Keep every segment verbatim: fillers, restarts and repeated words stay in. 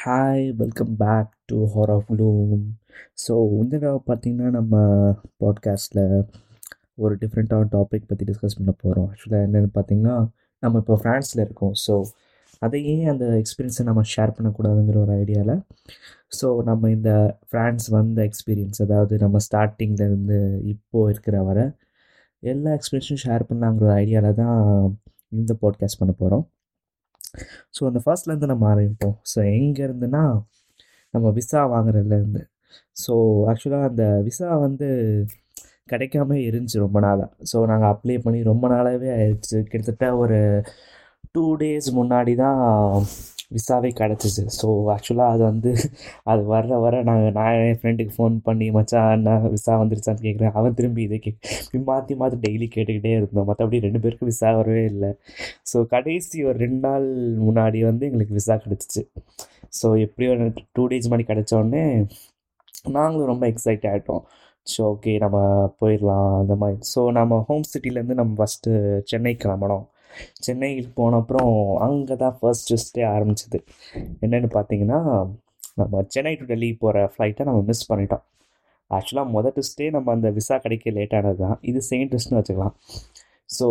Hi, welcome back to hour of க்ளூம். So இந்த தடவை பார்த்திங்கன்னா நம்ம பாட்காஸ்ட்டில் ஒரு டிஃப்ரெண்ட்டான டாபிக் பற்றி டிஸ்கஸ் பண்ண போகிறோம். ஆக்சுவலாக என்னென்னு பார்த்திங்கன்னா, நம்ம இப்போ ஃப்ரான்ஸில் இருக்கோம். ஸோ அதையே அந்த எக்ஸ்பீரியன்ஸை நம்ம ஷேர் பண்ணக்கூடாதுங்கிற ஒரு ஐடியாவில் ஸோ நம்ம இந்த ஃப்ரான்ஸ் வந்த எக்ஸ்பீரியன்ஸ், அதாவது நம்ம ஸ்டார்டிங்லேருந்து இப்போது இருக்கிற வர எல்லா எக்ஸ்பீரியன்ஸும் ஷேர் பண்ணலாங்கிற ஒரு ஐடியாவில் தான் இந்த பாட்காஸ்ட் பண்ண போகிறோம். ஸோ அந்த ஃபர்ஸ்ட்லேருந்து நம்ம ஆரம்பிப்போம். ஸோ எங்கேருந்துன்னா, நம்ம விசா வாங்குறதுலேருந்து. ஸோ ஆக்சுவலாக அந்த விசா வந்து கிடைக்காம இருந்துச்சு ரொம்ப நாளாக. ஸோ நாங்கள் அப்ளை பண்ணி ரொம்ப நாளாகவே ஆயிடுச்சு. கிட்டத்தட்ட ஒரு டூ டேஸ் முன்னாடி தான் விசாவே கிடச்சிச்சு. ஸோ ஆக்சுவலாக அது வந்து அது வர்ற வர நாங்கள் நான் என் ஃப்ரெண்டுக்கு ஃபோன் பண்ணி, மச்சான் என்ன விசா வந்துருச்சான்னு கேட்குறேன். அவன் திரும்பி இதை கே மாற்றி மாற்றி டெய்லி கேட்டுக்கிட்டே இருந்தோம். மற்றபடி ரெண்டு பேருக்கும் விசா வரவே இல்லை. ஸோ கடைசி ஒரு ரெண்டு நாள் முன்னாடி வந்து எங்களுக்கு விசா கிடச்சிச்சு. ஸோ எப்படியோ டூ டேஸ் முன்னாடி கிடச்சோடனே நாங்களும் ரொம்ப எக்ஸைட் ஆகிட்டோம். ஸோ ஓகே, நம்ம போயிடலாம் அந்த மாதிரி. ஸோ நம்ம ஹோம் சிட்டிலேருந்து நம்ம ஃபஸ்ட்டு சென்னை கிளம்பணும். சென்னைக்கு போன அப்புறம் அங்கே தான் ஃபர்ஸ்ட் ஸ்டே ஆரம்பிச்சது. என்னென்னு பார்த்தீங்கன்னா, நம்ம சென்னை டு டெல்லி போகிற ஃப்ளைட்டை நம்ம மிஸ் பண்ணிட்டோம். ஆக்சுவலாக முதல் ஸ்டே நம்ம அந்த விசா கிடைக்க லேட்டானது தான். இது செகண்ட் ஸ்டேன்னு வச்சுக்கலாம். ஸோ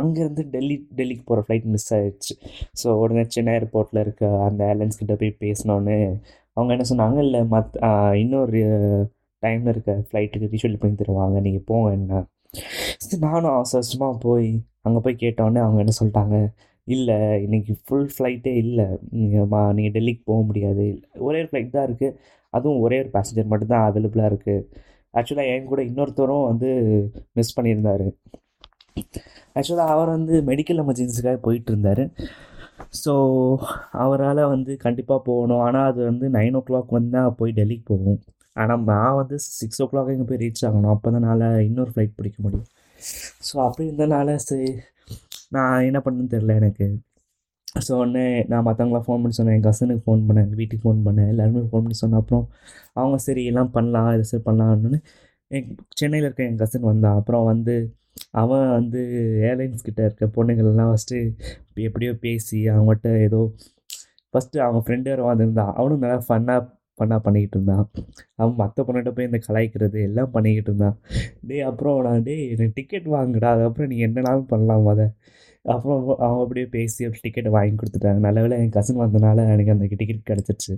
அங்கேருந்து டெல்லி டெல்லிக்கு போகிற ஃப்ளைட் மிஸ் ஆகிடுச்சு. ஸோ உடனே சென்னை ஏர்போர்ட்டில் இருக்க அந்த ஏர்லைன்ஸ்கிட்ட போய் பேசினோன்னு அவங்க என்ன சொன்னாங்க, இல்லை மத் இன்னொரு டைமில் இருக்க ஃப்ளைட்டுக்கு ரீஷெடியூல் பண்ணி தருவாங்க, நீங்கள் போங்க என்ன. நானும் அவசரமாக போய் அங்கே போய் கேட்டோடனே அவங்க என்ன சொல்லிட்டாங்க, இல்லை இன்றைக்கி ஃபுல் ஃப்ளைட்டே இல்லை, நீங்கள் நீங்கள் டெல்லிக்கு போக முடியாது, ஒரே ஒரு ஃப்ளைட் தான் இருக்குது, அதுவும் ஒரே ஒரு பேசஞ்சர் மட்டும்தான் அவைலபிளாக இருக்குது. ஆக்சுவலாக என் கூட இன்னொருத்தரும் வந்து மிஸ் பண்ணியிருந்தார். ஆக்சுவலாக அவர் வந்து மெடிக்கல் எமர்ஜென்சிக்காக போயிட்டு இருந்தார். ஸோ அவரால் வந்து கண்டிப்பாக போகணும். ஆனால் அது வந்து நைன் ஓ கிளாக் வந்து தான் போய் டெல்லிக்கு போகும். ஆனால் நான் வந்து சிக்ஸ் ஓ கிளாக் இங்கே போய் ரீச் ஆகணும். அப்போ தான் நான் இன்னொரு ஃப்ளைட் பிடிக்க முடியும். ஸோ அப்படி இருந்தனால சரி நான் என்ன பண்ணுன்னு தெரில எனக்கு. ஸோ உடனே நான் மற்றவங்களாம் ஃபோன் பண்ணி சொன்னேன், என் கசனுக்கு ஃபோன் பண்ணேன், எங்கள் வீட்டுக்கு ஃபோன் பண்ணேன், எல்லாருமே ஃபோன் பண்ணி சொன்னேன். அப்புறம் அவங்க சரி எல்லாம் பண்ணலாம், இதை சரி பண்ணலான்னு என் சென்னையில் இருக்க என் கசன் வந்தான். அப்புறம் வந்து அவன் வந்து ஏர்லைன்ஸ் கிட்டே இருக்க பொண்ணுங்கள்லாம் ஃபஸ்ட்டு எப்படியோ பேசி அவங்ககிட்ட ஏதோ ஃபஸ்ட்டு அவங்க ஃப்ரெண்டு வேறு வந்திருந்தான். அவனும் நல்லா ஃபன்னாக பண்ணா பண்ணிக்கிட்டு இருந்தான். அவன் மற்ற பொண்ணுகிட்ட போய் இந்த கலாய்க்கிறது எல்லாம் பண்ணிக்கிட்டு இருந்தான். டே அப்புறம் நான் டே எனக்கு டிக்கெட் வாங்குடா, அதுக்கப்புறம் நீங்கள் என்னன்னாலும் பண்ணலாம் அதை. அப்புறம் அவன் அப்படியே பேசி அப்படி டிக்கெட் வாங்கி கொடுத்துட்டாங்க. நல்ல வேளை என் கசின் வந்தனால எனக்கு அந்த டிக்கெட் கிடச்சிருச்சு.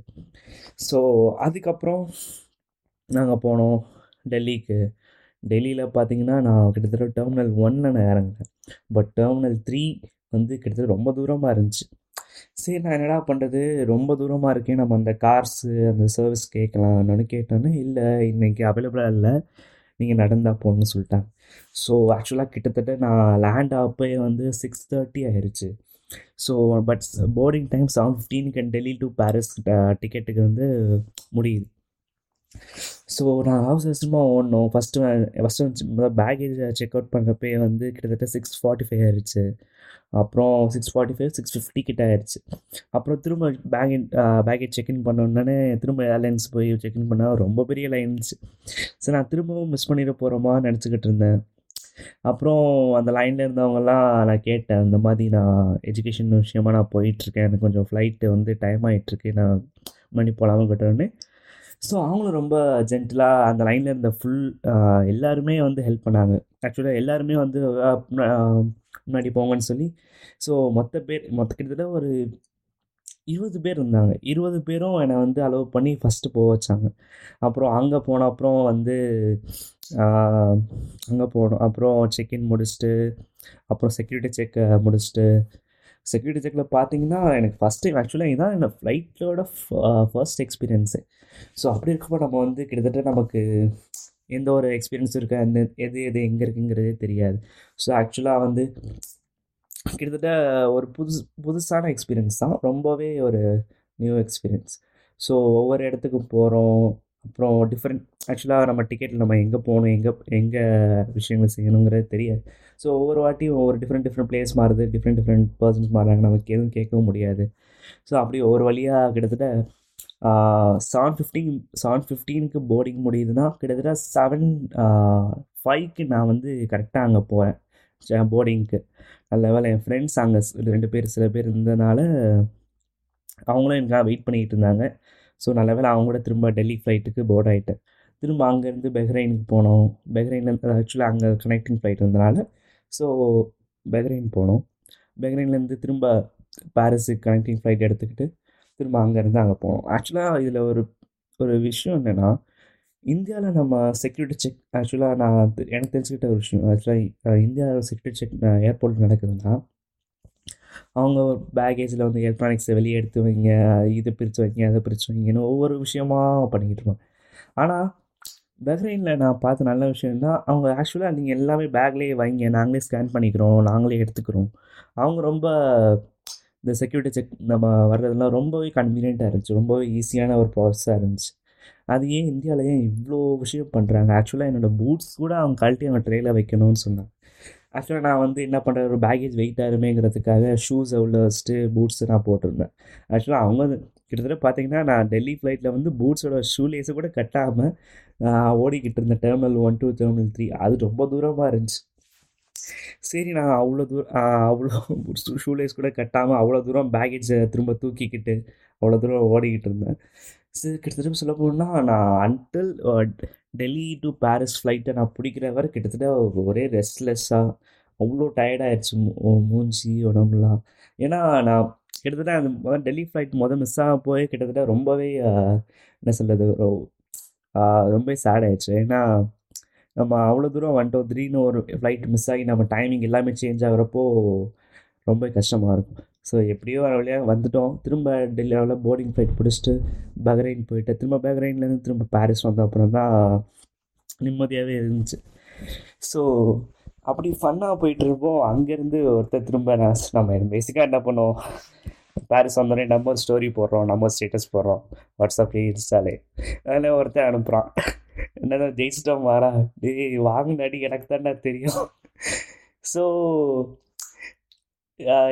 ஸோ அதுக்கப்புறம் நாங்கள் போனோம் டெல்லிக்கு. டெல்லியில் பார்த்தீங்கன்னா, நான் கிட்டத்தட்ட டெர்மினல் ஒன்னில் நான் இறங்கினேன். பட் டெர்மினல் த்ரீ வந்து கிட்டத்தட்ட ரொம்ப தூரமாக இருந்துச்சு. சரி நான் என்னடா பண்ணுறது, ரொம்ப தூரமாக இருக்கேன், நம்ம அந்த கார்ஸு அந்த சர்வீஸ் கேட்கலாம் என்னன்னு கேட்டோன்னே, இல்லை இன்றைக்கி அவைலபிளாக இல்லை, நீங்கள் நடந்தால் போகணுன்னு சொல்லிட்டாங்க. ஸோ ஆக்சுவலாக கிட்டத்தட்ட நான் லேண்ட் ஆப்பே வந்து சிக்ஸ் தேர்ட்டி ஆகிடுச்சு. So but boarding time seven ஃபிஃப்டீனுக்கு டெல்லி டு பாரிஸ் டிக்கெட்டுக்கு வந்து முடியுது. ஸோ நான் அவசரமாக ஓடணும். ஃபஸ்ட்டு ஃபஸ்ட்டு முதல் பேக்கேஜ் செக் அவுட் பண்ணுறப்பே வந்து கிட்டத்தட்ட சிக்ஸ் ஃபார்ட்டி ஃபைவ் ஆயிடுச்சு. அப்புறம் six forty five six fifty கிட்ட ஆயிடுச்சு. அப்புறம் திரும்ப பேக்கேஜ் பேக்கேஜ் செக்இன் பண்ணோன்னே திரும்ப ஏர்லைன்ஸ் போய் செக்இன் பண்ணால் ரொம்ப பெரிய லைன்ஸ். ஸோ நான் திரும்பவும் மிஸ் பண்ணிட போகிறோமா நினச்சிக்கிட்டு இருந்தேன். அப்புறம் அந்த லைனில் இருந்தவங்கெல்லாம் நான் கேட்டேன், இந்த மாதிரி நான் எஜுகேஷன் விஷயமாக நான் போயிட்டுருக்கேன், எனக்கு கொஞ்சம் ஃப்ளைட்டு வந்து டைம் ஆகிட்டுருக்கு, நான் மணி போகலாமல் கேட்டோடனே. ஸோ அவங்களும் ரொம்ப ஜென்டிலாக அந்த லைனில் இருந்த ஃபுல் எல்லாருமே வந்து ஹெல்ப் பண்ணாங்க. ஆக்சுவலாக எல்லாருமே வந்து முன்னாடி போங்கன்னு சொல்லி ஸோ மொத்த பேர் மொத்த கிட்டத்தட்ட ஒரு இருபது பேர் இருந்தாங்க. இருபது பேரும் என்னை வந்து அலோவ் பண்ணி ஃபஸ்ட்டு போக வச்சாங்க. அப்புறம் அங்கே போன அப்புறம் வந்து அங்கே போனோம். அப்புறம் செக்இன் முடிச்சுட்டு அப்புறம் செக்யூரிட்டி செக்கை முடிச்சுட்டு செக்யூரிட்டி செக்கில் பார்த்தீங்கன்னா, எனக்கு ஃபஸ்ட் டைம் ஆக்சுவலாக இதுதான் என்னோடய ஃப்ளைட்டோட ஃபர்ஸ்ட் எக்ஸ்பீரியன்ஸு. ஸோ அப்படி இருக்கப்போ நம்ம வந்து கிட்டத்தட்ட நமக்கு எந்த ஒரு எக்ஸ்பீரியன்ஸும் இருக்கா, அந்த எது எது எங்கே இருக்குங்கிறதே தெரியாது. ஸோ ஆக்சுவலாக வந்து கிட்டத்தட்ட ஒரு புதுசு புதுசான எக்ஸ்பீரியன்ஸ் தான், ரொம்பவே ஒரு நியூ எக்ஸ்பீரியன்ஸ். ஸோ ஒவ்வொரு இடத்துக்கு போகிறோம். அப்புறம் டிஃப்ரெண்ட் ஆக்சுவலாக நம்ம டிக்கெட்டில் நம்ம எங்கே போகணும், எங்கே எங்கே விஷயங்களை செய்யணுங்கிறது தெரியாது. ஸோ ஒவ்வொரு வாட்டியும் ஒவ்வொரு டிஃப்ரெண்ட் டிஃப்ரெண்ட் பிளேஸ் மாறுது, டிஃப்ரெண்ட் டிஃப்ரெண்ட் பர்சன்ஸ் மாறுறாங்க, நமக்கு எதுவும் கேட்கவும் முடியாது. ஸோ அப்படி ஒவ்வொரு வழியாக கிட்டத்தட்ட செவன் ஃபிஃப்டின் செவன் ஃபிஃப்டீனுக்கு போர்டிங் முடியுதுன்னா கிட்டத்தட்ட செவன் ஃபைவ்க்கு நான் வந்து கரெக்டாக அங்கே போகிறேன் போர்டிங்க்கு. நல்ல வேளை என் ஃப்ரெண்ட்ஸ் அங்கே ரெண்டு பேர் சில பேர் இருந்ததுனால அவங்களும் எனக்காக வெயிட் பண்ணிகிட்டு இருந்தாங்க. ஸோ நல்ல வேலை அவங்க கூட திரும்ப டெல்லி ஃப்ளைட்டுக்கு போர்ட் ஆகிட்டேன். திரும்ப அங்கேருந்து பெஹ்ரைனுக்கு போனோம். பெஹ்ரைன்லேருந்து ஆக்சுவலாக அங்கே கனெக்டிங் ஃப்ளைட் இருந்தனால ஸோ பெஹ்ரைன் போனோம். பெஹ்ரைன்லேருந்து திரும்ப பாரிஸுக்கு கனெக்டிங் ஃப்ளைட் எடுத்துக்கிட்டு திரும்ப அங்கேருந்து அங்கே போனோம். ஆக்சுவலாக இதில் ஒரு ஒரு விஷயம் என்னென்னா, இந்தியாவில் நம்ம செக்யூரிட்டி செக் ஆக்சுவலாக நான் எனக்கு தெரிஞ்சுக்கிட்ட ஒரு விஷயம், ஆக்சுவலாக இந்தியாவில் செக்யூரிட்டி செக் ஏர்போர்ட்டில் நடக்குதுன்னா அவங்க பேக்கேஜில் வந்து எலக்ட்ரானிக்ஸை வெளியே எடுத்து வைங்க, இதை பிரித்து வைங்க, அதை பிரித்து வைங்கன்னு ஒவ்வொரு விஷயமாக பண்ணிக்கிட்டு இருப்பாங்க. ஆனால் பெஹ்ரைனில் நான் பார்த்த நல்ல விஷயம்னா, அவங்க ஆக்சுவலாக நீங்கள் எல்லாமே பேக்லேயே வைங்க, நாங்களே ஸ்கேன் பண்ணிக்கிறோம், நாங்களே எடுத்துக்கிறோம். அவங்க ரொம்ப இந்த செக்யூரிட்டி செக் நம்ம வர்றதுலாம் ரொம்பவே கன்வீனியண்ட்டாக இருந்துச்சு, ரொம்பவே ஈஸியான ஒரு ப்ராசஸாக இருந்துச்சு. அது ஏன் இந்தியாவில் ஏன் இவ்வளோ விஷயம் பண்ணுறாங்க? ஆக்சுவலாக என்னோடய பூட்ஸ் கூட அவங்க கழட்டி அவங்க ட்ரெயிலில் வைக்கணும்னு சொன்னாங்க. ஆக்சுவலாக நான் வந்து என்ன பண்ணுறேன், ஒரு பேக்கேஜ் வெயிட்டாக இருமேங்கிறதுக்காக ஷூஸை உள்ள வச்சுட்டு பூட்ஸு நான் போட்டிருந்தேன். ஆக்சுவலாக அவங்க கிட்டத்தட்ட பார்த்தீங்கன்னா நான் டெல்லி ஃப்ளைட்டில் வந்து பூட்ஸோட ஷூ லேஸை கூட கட்டாமல் ஓடிக்கிட்டு இருந்தேன். Terminal one two terminal three அது ரொம்ப தூரமாக இருந்துச்சு. சரி நான் அவ்வளோ தூரம் அவ்வளோ ஷூ லேஸ் கூட கட்டாமல் அவ்வளோ தூரம் பேக்கேஜை திரும்ப தூக்கிக்கிட்டு அவ்வளோ தூரம் ஓடிக்கிட்டு இருந்தேன். சரி கிட்டத்தட்ட சொல்ல போகணுன்னா நான் அன்டில் டெல்லி டு பாரிஸ் ஃப்ளைட்டை நான் பிடிக்கிறவரை கிட்டத்தட்ட ஒரே ரெஸ்ட்லெஸ்ஸாக அவ்வளோ டயர்டாகிடுச்சு மூஞ்சி உடம்புலாம். ஏன்னா நான் கிட்டத்தட்ட அந்த முதல் டெல்லி ஃப்ளைட் மொதல் மிஸ் ஆக போய் கிட்டத்தட்ட ரொம்பவே என்ன சொல்கிறது ரொம்பவே சேட் ஆகிடுச்சு. ஏன்னா நம்ம அவ்வளோ தூரம் ஒன் டூ த்ரீன்னு ஒரு ஃப்ளைட் மிஸ் ஆகி நம்ம டைமிங் எல்லாமே சேஞ்ச் ஆகிறப்போ ரொம்ப கஷ்டமாக இருக்கும். ஸோ எப்படியோ வர வழியாக வந்துவிட்டோம். திரும்ப டெல்லியாவில் போர்டிங் ஃப்ளைட் பிடிச்சிட்டு பெஹ்ரைன் போயிட்டு திரும்ப பெஹ்ரைன்லேருந்து திரும்ப பாரிஸ் வந்த அப்புறம் தான் நிம்மதியாகவே இருந்துச்சு. ஸோ அப்படி ஃபன்னாக போயிட்டுருப்போம். அங்கேருந்து ஒருத்தர் திரும்ப நான் நம்ம பேசிக்காக என்ன பண்ணுவோம், பாரிஸ் வந்தோடனே நம்ம ஸ்டோரி போடுறோம், நம்ம ஸ்டேட்டஸ் போடுறோம் வாட்ஸ்அப்லேயே இன்ஸ்டாலே. அதில் ஒருத்தர் அனுப்புகிறான், என்னடா ஜெயிச்சிட்டோம் வாரா, டே வாங்கினாடி எனக்கு தான்டா தெரியும். ஸோ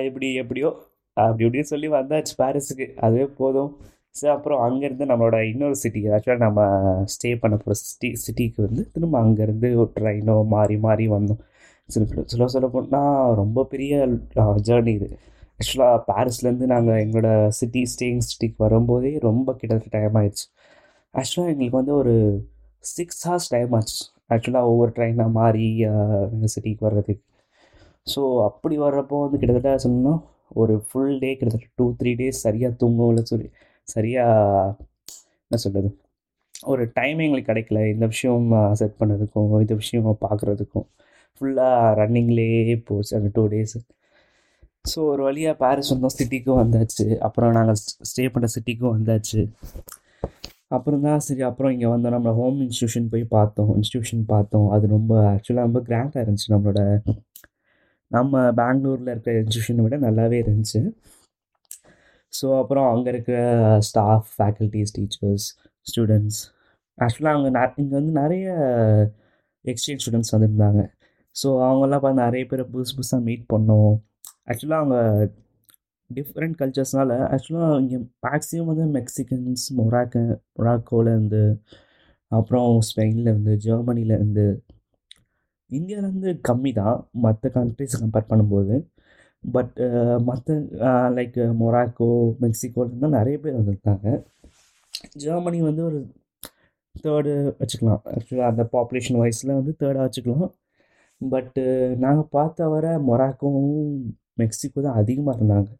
இப்படி எப்படியோ அப்படி இப்படின்னு சொல்லி வந்தாச்சு பாரிஸுக்கு, அதுவே போதும். ஸோ அப்புறம் அங்கேருந்து நம்மளோட இன்னொரு சிட்டி, ஆக்சுவலாக நம்ம ஸ்டே பண்ண போகிற சிட்டி சிட்டிக்கு வந்து திரும்ப அங்கேருந்து ஒரு ட்ரெயினோ மாறி மாறி வந்தோம். சில சில சொல்ல போனால் ரொம்ப பெரிய ஜேர்னி இது. ஆக்சுவலாக பாரிஸ்லேருந்து நாங்கள் எங்களோட சிட்டி ஸ்டேயிங் சிட்டிக்கு வரும்போதே ரொம்ப கிட்டத்தட்ட டைம் ஆகிடுச்சு. ஆக்சுவலாக எங்களுக்கு வந்து ஒரு சிக்ஸ் ஹார்ஸ் டைம் ஆச்சு ஆக்சுவலாக ஒவ்வொரு ட்ரெயினாக மாறி எங்கள் சிட்டிக்கு வர்றதுக்கு. ஸோ அப்படி வர்றப்போ வந்து கிட்டத்தட்ட சொன்னோம்னா ஒரு ஃபுல் டே கிட்டத்தட்ட டூ த்ரீ டேஸ் சரியாக தூங்கவும் இல்லை. சொல்லி சரியாக என்ன சொல்கிறது ஒரு டைமே எங்களுக்கு கிடைக்கல இந்த விஷயம் செட் பண்ணதுக்கும் இந்த விஷயம் பார்க்குறதுக்கும். ஃபுல்லாக ரன்னிங்லேயே போச்சு அந்த டூ டேஸு. ஸோ ஒரு வழியாக பாரிஸ் வந்தோம், சிட்டிக்கும் வந்தாச்சு, அப்புறம் நாங்கள் ஸ்டே பண்ணுற சிட்டிக்கும் வந்தாச்சு. அப்புறம் தான் சரி அப்புறம் இங்கே வந்தோம், நம்மளை ஹோம் இன்ஸ்டியூஷன் போய் பார்த்தோம் இன்ஸ்டியூஷன் பார்த்தோம் அது ரொம்ப ஆக்சுவலாக ரொம்ப கிராண்டாக இருந்துச்சு. நம்மளோட நம்ம பெங்களூரில் இருக்கிற இன்ஸ்டியூஷனை விட நல்லாவே இருந்துச்சு. ஸோ அப்புறம் அங்கே இருக்கிற ஸ்டாஃப், ஃபேக்கல்ட்டிஸ், டீச்சர்ஸ், ஸ்டூடெண்ட்ஸ் ஆக்சுவலாக அவங்க ந இங்கே வந்து நிறைய எக்ஸ்சேஞ்ச் ஸ்டூடெண்ட்ஸ் வந்துருந்தாங்க. ஸோ அவங்கெல்லாம் பார்த்து நிறைய பேரை புதுசு புதுசாக மீட் பண்ணோம். ஆக்சுவலாக அவங்க டிஃப்ரெண்ட் கல்ச்சர்ஸ்னால் ஆக்சுவலாக இங்கே மேக்ஸிமம் வந்து மெக்சிகன்ஸ், மொராக்க மொராக்கோலேருந்து, அப்புறம் ஸ்பெயின்லேருந்து, ஜெர்மனிலேருந்து, இந்தியாவிலேருந்து கம்மி தான் மற்ற கண்ட்ரிஸ் கம்பேர் பண்ணும்போது. பட் மற்ற லைக் மொராக்கோ, மெக்சிகோலேருந்து தான் நிறைய பேர் வந்துருந்தாங்க. ஜெர்மனி வந்து ஒரு தேர்டு வச்சுக்கலாம், ஆக்சுவலாக அந்த பாப்புலேஷன் வைஸில் வந்து தேர்டாக வச்சுக்கலாம். பட்டு நாங்கள் பார்த்த வர மொராக்கோவும் மெக்சிகோ தான் அதிகமாக இருந்தாங்க.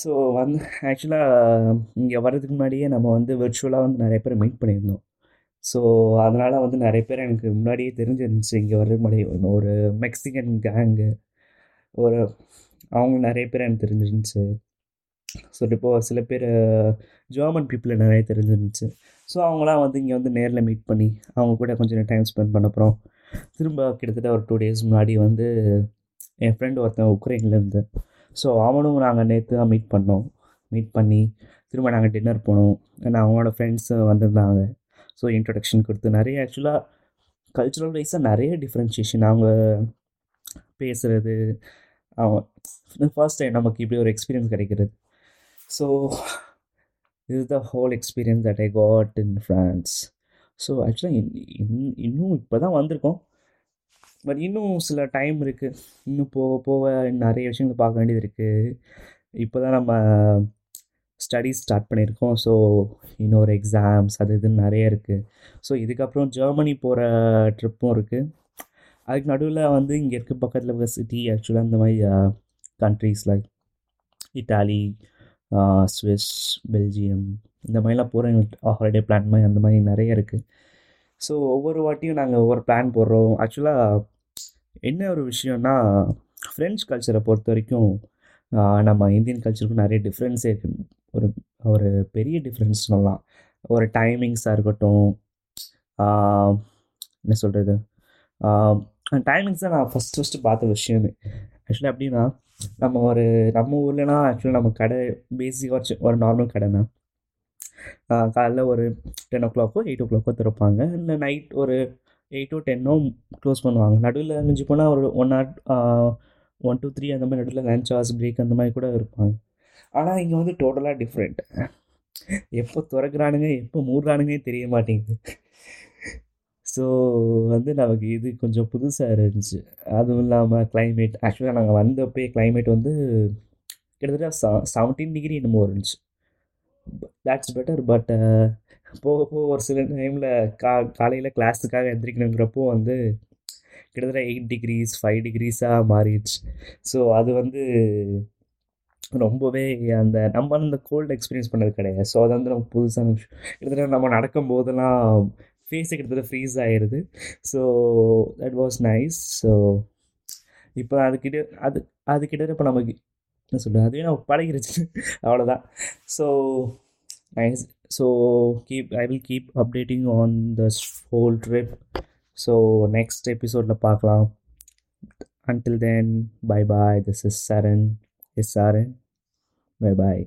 ஸோ வந்து ஆக்சுவலாக இங்கே வர்றதுக்கு முன்னாடியே நம்ம வந்து விர்ச்சுவலாக வந்து நிறைய பேர் மீட் பண்ணியிருந்தோம். ஸோ அதனால் வந்து நிறைய பேர் எனக்கு முன்னாடியே தெரிஞ்சிருந்துச்சு. இங்கே வர்றதுக்கு முன்னாடி ஒரு மெக்சிகன் கேங்கு ஒரு அவங்க நிறைய பேர் எனக்கு தெரிஞ்சிருந்துச்சு. ஸோ இப்போ சில பேர் ஜெர்மன் பீப்புளை நிறைய தெரிஞ்சிருந்துச்சு. ஸோ அவங்களாம் வந்து இங்கே வந்து நேரில் மீட் பண்ணி அவங்க கூட கொஞ்சம் டைம் ஸ்பெண்ட் பண்ண அப்புறம் திரும்ப கிட்டத்தட்ட ஒரு டூ டேஸ் முன்னாடி வந்து என் ஃப்ரெண்டு ஒருத்தன் உக்ரைன்லேருந்து, ஸோ அவனும் நாங்கள் நேற்று தான் மீட் பண்ணோம். மீட் பண்ணி திரும்ப நாங்கள் டின்னர் போனோம். ஏன்னா அவனோட ஃப்ரெண்ட்ஸு வந்திருந்தாங்க. ஸோ இன்ட்ரடக்ஷன் கொடுத்து நிறைய ஆக்சுவலாக கல்ச்சுரல் வைஸாக நிறைய டிஃப்ரென்ஷியேஷன் அவங்க பேசுகிறது அவங்க ஃபர்ஸ்ட் டைம் நமக்கு இப்படி ஒரு எக்ஸ்பீரியன்ஸ் கிடைக்கிறது. ஸோ இது the whole experience that I got in France. So ஆக்சுவலாக இன் இன்னும் இப்போ தான் வந்திருக்கோம், பட் இன்னும் சில டைம் இருக்குது, இன்னும் போக போக நிறைய விஷயங்கள் பார்க்க வேண்டியது இருக்குது. இப்போ தான் நம்ம ஸ்டடீஸ் ஸ்டார்ட் பண்ணியிருக்கோம். ஸோ இன்னொரு எக்ஸாம்ஸ் அது இதுன்னு நிறைய இருக்குது. ஸோ இதுக்கப்புறம் ஜெர்மனி போகிற ட்ரிப்பும் இருக்குது. அதுக்கு நடுவில் வந்து இங்கே இருக்க பக்கத்தில் இருக்க சிட்டி ஆக்சுவலாக இந்த மாதிரி countries like Italy, Swiss, Belgium இந்த மாதிரிலாம் போகிற எங்களுக்கு ஹாலிடே பிளான் மாதிரி அந்த மாதிரி நிறைய இருக்குது. ஸோ ஒவ்வொரு வாட்டியும் நாங்கள் ஒவ்வொரு பிளான் போடுறோம். ஆக்சுவலாக என்ன ஒரு விஷயம்னா, ஃப்ரெஞ்ச் கல்ச்சரை பொறுத்த வரைக்கும் நம்ம இந்தியன் கல்ச்சருக்கும் நிறைய டிஃப்ரென்ஸே இருக்குது. ஒரு ஒரு பெரிய டிஃப்ரென்ஸ் சொல்லலாம். ஒரு டைமிங்ஸாக இருக்கட்டும், என்ன சொல்கிறது, டைமிங்ஸ் தான் நான் ஃபஸ்ட் ஃபஸ்ட்டு பார்த்த விஷயமே. ஆக்சுவலி அப்படின்னா நம்ம ஒரு நம்ம ஊர்லனா ஆக்சுவலாக நம்ம கடை பேசிக்காக ஒரு நார்மல் கடைனா காலைல ஒரு டென் ஓ கிளாக்கோ எயிட் ஓ கிளாக்கோ திறப்பாங்க. இல்லை நைட் ஒரு எயிட்டோ டென்னோ க்ளோஸ் பண்ணுவாங்க. நடுவில் மிஞ்சி போனால் ஒரு one hour one two three அந்த மாதிரி நடுவில் லன்ச் ஹவர்ஸ் பிரேக் அந்த மாதிரி கூட இருப்பாங்க. ஆனால் இங்கே வந்து டோட்டலாக டிஃப்ரெண்ட். எப்போ திறக்கிறானுங்க எப்போ மூடுறானுங்க தெரிய மாட்டேங்குது. ஸோ வந்து நமக்கு இது கொஞ்சம் புதுசாக இருந்துச்சு. அதுவும் இல்லாமல் கிளைமேட், ஆக்சுவலாக நாங்கள் வந்தப்போயே கிளைமேட் வந்து கிட்டத்தட்ட ச செவன்டீன் டிகிரி என்னமோ இருந்துச்சு. That's better. பட் போக போக ஒரு சில டைமில் கா காலையில் கிளாஸுக்காக எந்திரிக்கணுங்கிறப்போ வந்து கிட்டத்தட்ட எயிட் டிகிரிஸ் ஃபைவ் டிகிரிஸாக மாறிடுச்சு. ஸோ அது வந்து ரொம்பவே அந்த நம்ம அந்த கோல்டு எக்ஸ்பீரியன்ஸ் பண்ணது கிடையாது. ஸோ அது வந்து நமக்கு புதுசான விஷயம். கிட்டத்தட்ட நம்ம நடக்கும்போதெல்லாம் ஃபேஸை கிட்டத்தட்ட ஃப்ரீஸ் ஆகிடுது. So that was nice. So இப்போ அதுக்கிட்ட அது அது கிட்டத்தட்ட இப்போ நமக்கு என்ன சொல்கிறேன், அதுவே நமக்கு பழகிருச்சு, அவ்வளோதான். So nice. So keep I will keep updating on the whole trip. So next எபிசோடில் பார்க்கலாம். Until then, bye bye. This is Charan. S Charan. Bye bye.